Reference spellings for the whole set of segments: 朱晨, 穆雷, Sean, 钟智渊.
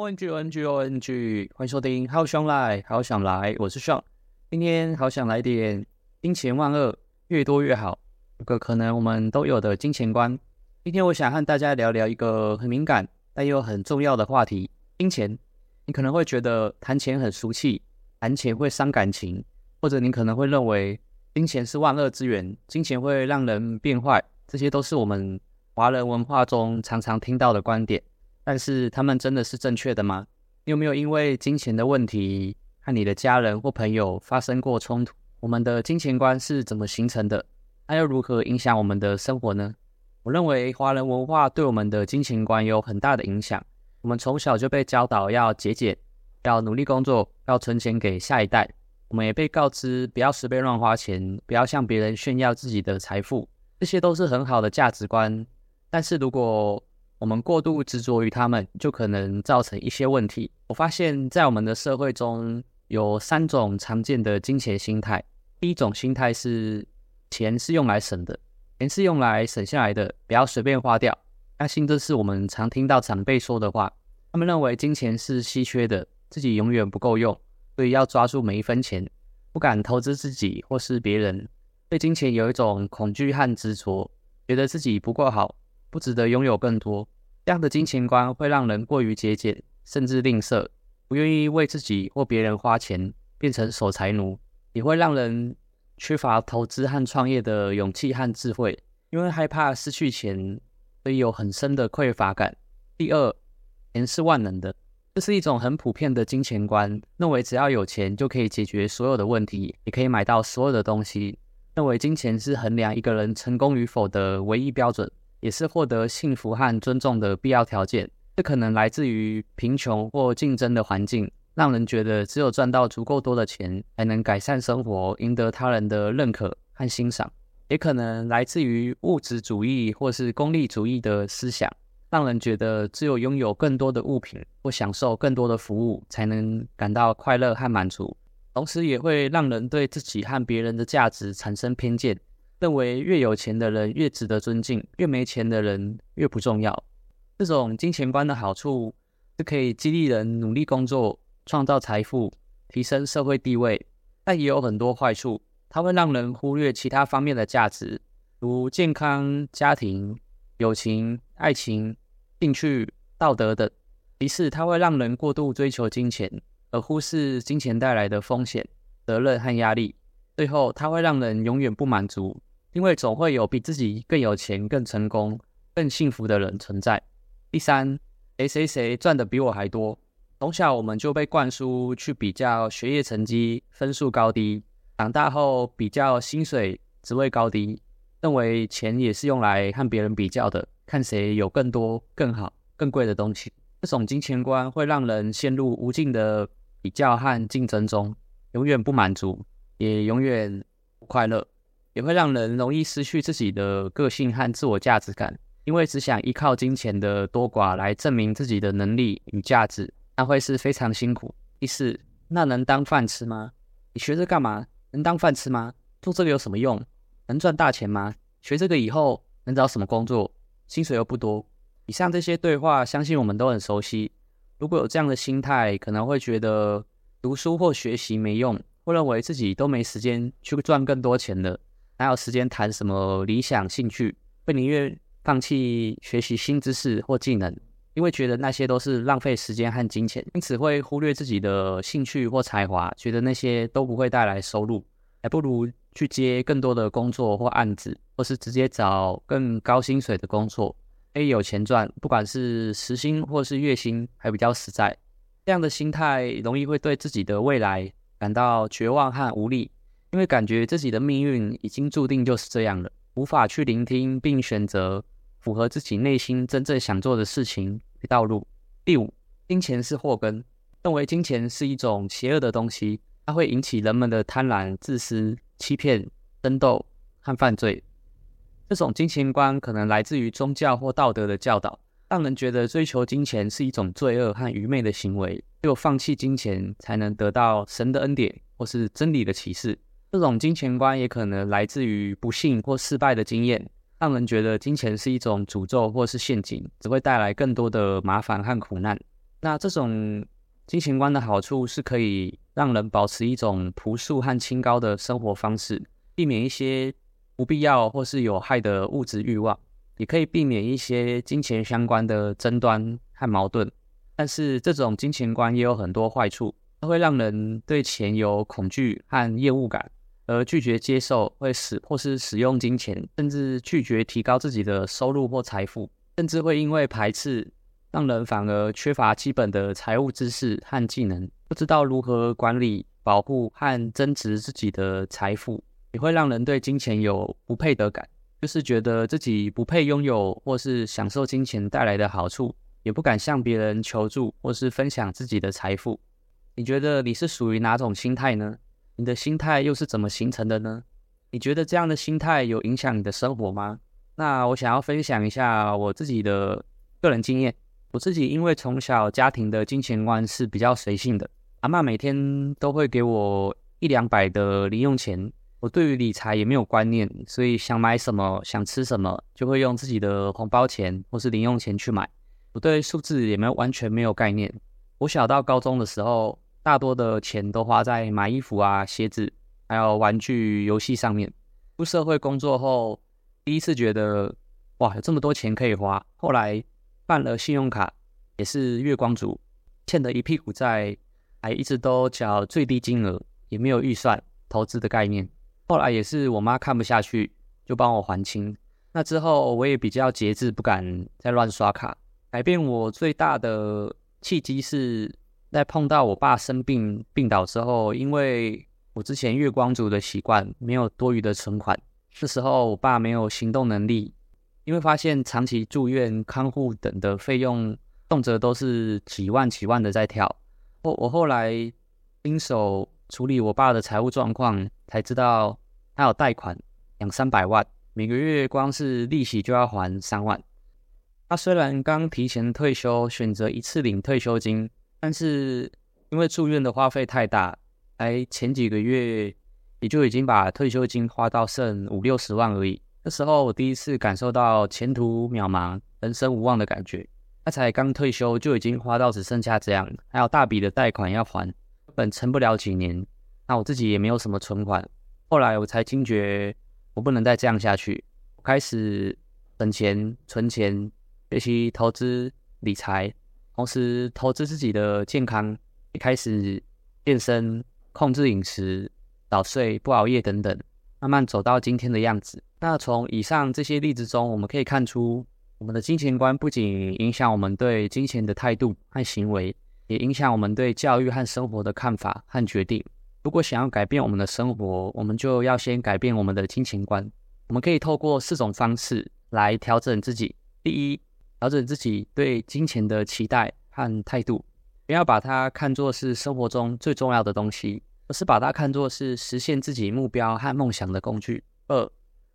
ONG， 欢迎收听好想来好想来，我是 Sean， 今天好想来点金钱万恶，越多越好，有个可能我们都有的金钱观。今天我想和大家聊聊一个很敏感但又很重要的话题，金钱。你可能会觉得谈钱很俗气，谈钱会伤感情，或者你可能会认为金钱是万恶之源，金钱会让人变坏，这些都是我们华人文化中常常听到的观点。但是他们真的是正确的吗？你有没有因为金钱的问题和你的家人或朋友发生过冲突？我们的金钱观是怎么形成的？它又如何影响我们的生活呢？我认为华人文化对我们的金钱观有很大的影响。我们从小就被教导要节俭，要努力工作，要存钱给下一代。我们也被告知不要随便乱花钱，不要向别人炫耀自己的财富。这些都是很好的价值观，但是如果我们过度执着于他们，就可能造成一些问题。我发现在我们的社会中有三种常见的金钱心态。第一种心态是钱是用来省的，钱是用来省下来的，不要随便花掉。相信这是我们常听到长辈说的话，他们认为金钱是稀缺的，自己永远不够用，所以要抓住每一分钱，不敢投资自己或是别人。对金钱有一种恐惧和执着，觉得自己不够好，不值得拥有更多。这样的金钱观会让人过于节俭，甚至吝啬，不愿意为自己或别人花钱，变成守财奴。也会让人缺乏投资和创业的勇气和智慧，因为害怕失去钱，所以有很深的匮乏感。第二，钱是万能的。这是一种很普遍的金钱观，认为只要有钱就可以解决所有的问题，也可以买到所有的东西。认为金钱是衡量一个人成功与否的唯一标准，也是获得幸福和尊重的必要条件。这可能来自于贫穷或竞争的环境，让人觉得只有赚到足够多的钱才能改善生活，赢得他人的认可和欣赏。也可能来自于物质主义或是功利主义的思想，让人觉得只有拥有更多的物品或享受更多的服务才能感到快乐和满足。同时也会让人对自己和别人的价值产生偏见，认为越有钱的人越值得尊敬，越没钱的人越不重要。这种金钱观的好处是可以激励人努力工作，创造财富，提升社会地位，但也有很多坏处。它会让人忽略其他方面的价值，如健康、家庭、友情、爱情、兴趣、道德等。其次，它会让人过度追求金钱，而忽视金钱带来的风险、责任和压力。最后，它会让人永远不满足，因为总会有比自己更有钱、更成功、更幸福的人存在。第三，谁赚的比我还多。从小我们就被灌输去比较学业成绩、分数高低，长大后比较薪水、职位高低，认为钱也是用来和别人比较的，看谁有更多、更好、更贵的东西。这种金钱观会让人陷入无尽的比较和竞争中，永远不满足，也永远不快乐。也会让人容易失去自己的个性和自我价值感，因为只想依靠金钱的多寡来证明自己的能力与价值，那会是非常辛苦。第四，那能当饭吃吗？你学这干嘛？能当饭吃吗？做这个有什么用？能赚大钱吗？学这个以后能找什么工作？薪水又不多。以上这些对话，相信我们都很熟悉。如果有这样的心态，可能会觉得读书或学习没用，或认为自己都没时间去赚更多钱了，哪有时间谈什么理想兴趣，会宁愿放弃学习新知识或技能，因为觉得那些都是浪费时间和金钱，因此会忽略自己的兴趣或才华，觉得那些都不会带来收入，还不如去接更多的工作或案子，或是直接找更高薪水的工作，可以有钱赚，不管是时薪或是月薪还比较实在。这样的心态容易会对自己的未来感到绝望和无力，因为感觉自己的命运已经注定就是这样了，无法去聆听并选择符合自己内心真正想做的事情与道路。第五，金钱是祸根。认为金钱是一种邪恶的东西，它会引起人们的贪婪、自私、欺骗、争斗和犯罪。这种金钱观可能来自于宗教或道德的教导，让人觉得追求金钱是一种罪恶和愚昧的行为，只有放弃金钱才能得到神的恩典或是真理的启示。这种金钱观也可能来自于不幸或失败的经验，让人觉得金钱是一种诅咒或是陷阱，只会带来更多的麻烦和苦难。那这种金钱观的好处是可以让人保持一种朴素和清高的生活方式，避免一些不必要或是有害的物质欲望，也可以避免一些金钱相关的争端和矛盾。但是这种金钱观也有很多坏处，它会让人对钱有恐惧和厌恶感，而拒绝接受或是使用金钱，甚至拒绝提高自己的收入或财富，甚至会因为排斥让人反而缺乏基本的财务知识和技能，不知道如何管理、保护和增值自己的财富，也会让人对金钱有不配得感，就是觉得自己不配拥有或是享受金钱带来的好处，也不敢向别人求助或是分享自己的财富。你觉得你是属于哪种心态呢？你的心态又是怎么形成的呢？你觉得这样的心态有影响你的生活吗？那我想要分享一下我自己的个人经验。我自己因为从小家庭的金钱观是比较随性的，阿嬷每天都会给我100-200的零用钱，我对于理财也没有观念，所以想买什么想吃什么就会用自己的红包钱或是零用钱去买，我对数字也完全没有概念。我小到高中的时候，大多的钱都花在买衣服啊、鞋子还有玩具游戏上面。出社会工作后，第一次觉得哇，有这么多钱可以花，后来办了信用卡，也是月光族，欠的一屁股债，还一直都缴最低金额，也没有预算投资的概念，后来也是我妈看不下去，就帮我还清。那之后我也比较节制，不敢再乱刷卡。改变我最大的契机是在碰到我爸生病病倒之后，因为我之前月光族的习惯，没有多余的存款。那时候我爸没有行动能力，因为发现长期住院、看护等的费用，动辄都是几万的在跳。我后来经手处理我爸的财务状况，才知道他有贷款200-300万，每个月光是利息就要还3万。他虽然刚提前退休，选择一次领退休金，但是因为住院的花费太大，才前几个月也就已经把退休金花到剩50-60万而已。那时候我第一次感受到前途渺茫、人生无望的感觉。他才刚退休就已经花到只剩下这样，还有大笔的贷款要还，本撑不了几年。那我自己也没有什么存款，后来我才惊觉我不能再这样下去，我开始省钱、存钱、学习投资理财，同时投资自己的健康，也开始健身、控制饮食、早睡、不熬夜等等，慢慢走到今天的样子。那从以上这些例子中，我们可以看出，我们的金钱观不仅影响我们对金钱的态度和行为，也影响我们对教育和生活的看法和决定。如果想要改变我们的生活，我们就要先改变我们的金钱观。我们可以透过4种方式来调整自己。第一，调整自己对金钱的期待和态度，不要把它看作是生活中最重要的东西，而是把它看作是实现自己目标和梦想的工具。2，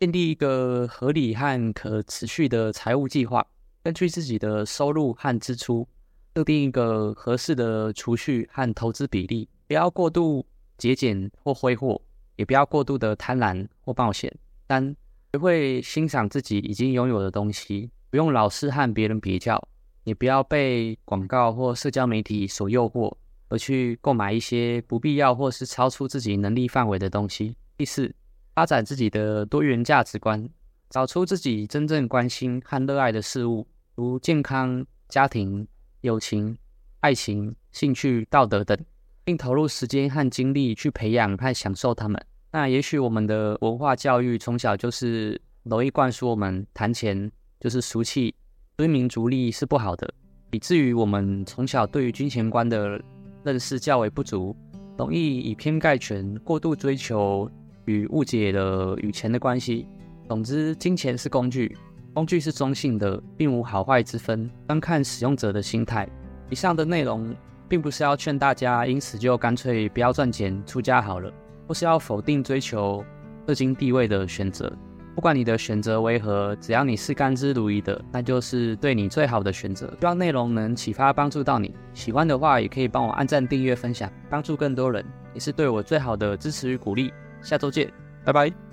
建立一个合理和可持续的财务计划，根据自己的收入和支出，设定一个合适的储蓄和投资比例，不要过度节俭或挥霍，也不要过度的贪婪或冒险。3，学会欣赏自己已经拥有的东西，不用老是和别人比较，也不要被广告或社交媒体所诱惑，而去购买一些不必要或是超出自己能力范围的东西。4，发展自己的多元价值观，找出自己真正关心和热爱的事物，如健康、家庭、友情、爱情、兴趣、道德等，并投入时间和精力去培养和享受它们。那也许我们的文化教育从小就是容易灌输我们谈钱就是俗气，追名逐利是不好的，以至于我们从小对于金钱观的认识较为不足，容易以偏概全，过度追求与误解了与钱的关系。总之，金钱是工具，工具是中性的，并无好坏之分，单看使用者的心态。以上的内容并不是要劝大家因此就干脆不要赚钱出家好了，或是要否定追求社经地位的选择。不管你的选择为何，只要你是甘之如饴的，那就是对你最好的选择。希望内容能启发帮助到你，喜欢的话也可以帮我按赞、订阅、分享，帮助更多人，也是对我最好的支持与鼓励。下周见，拜拜。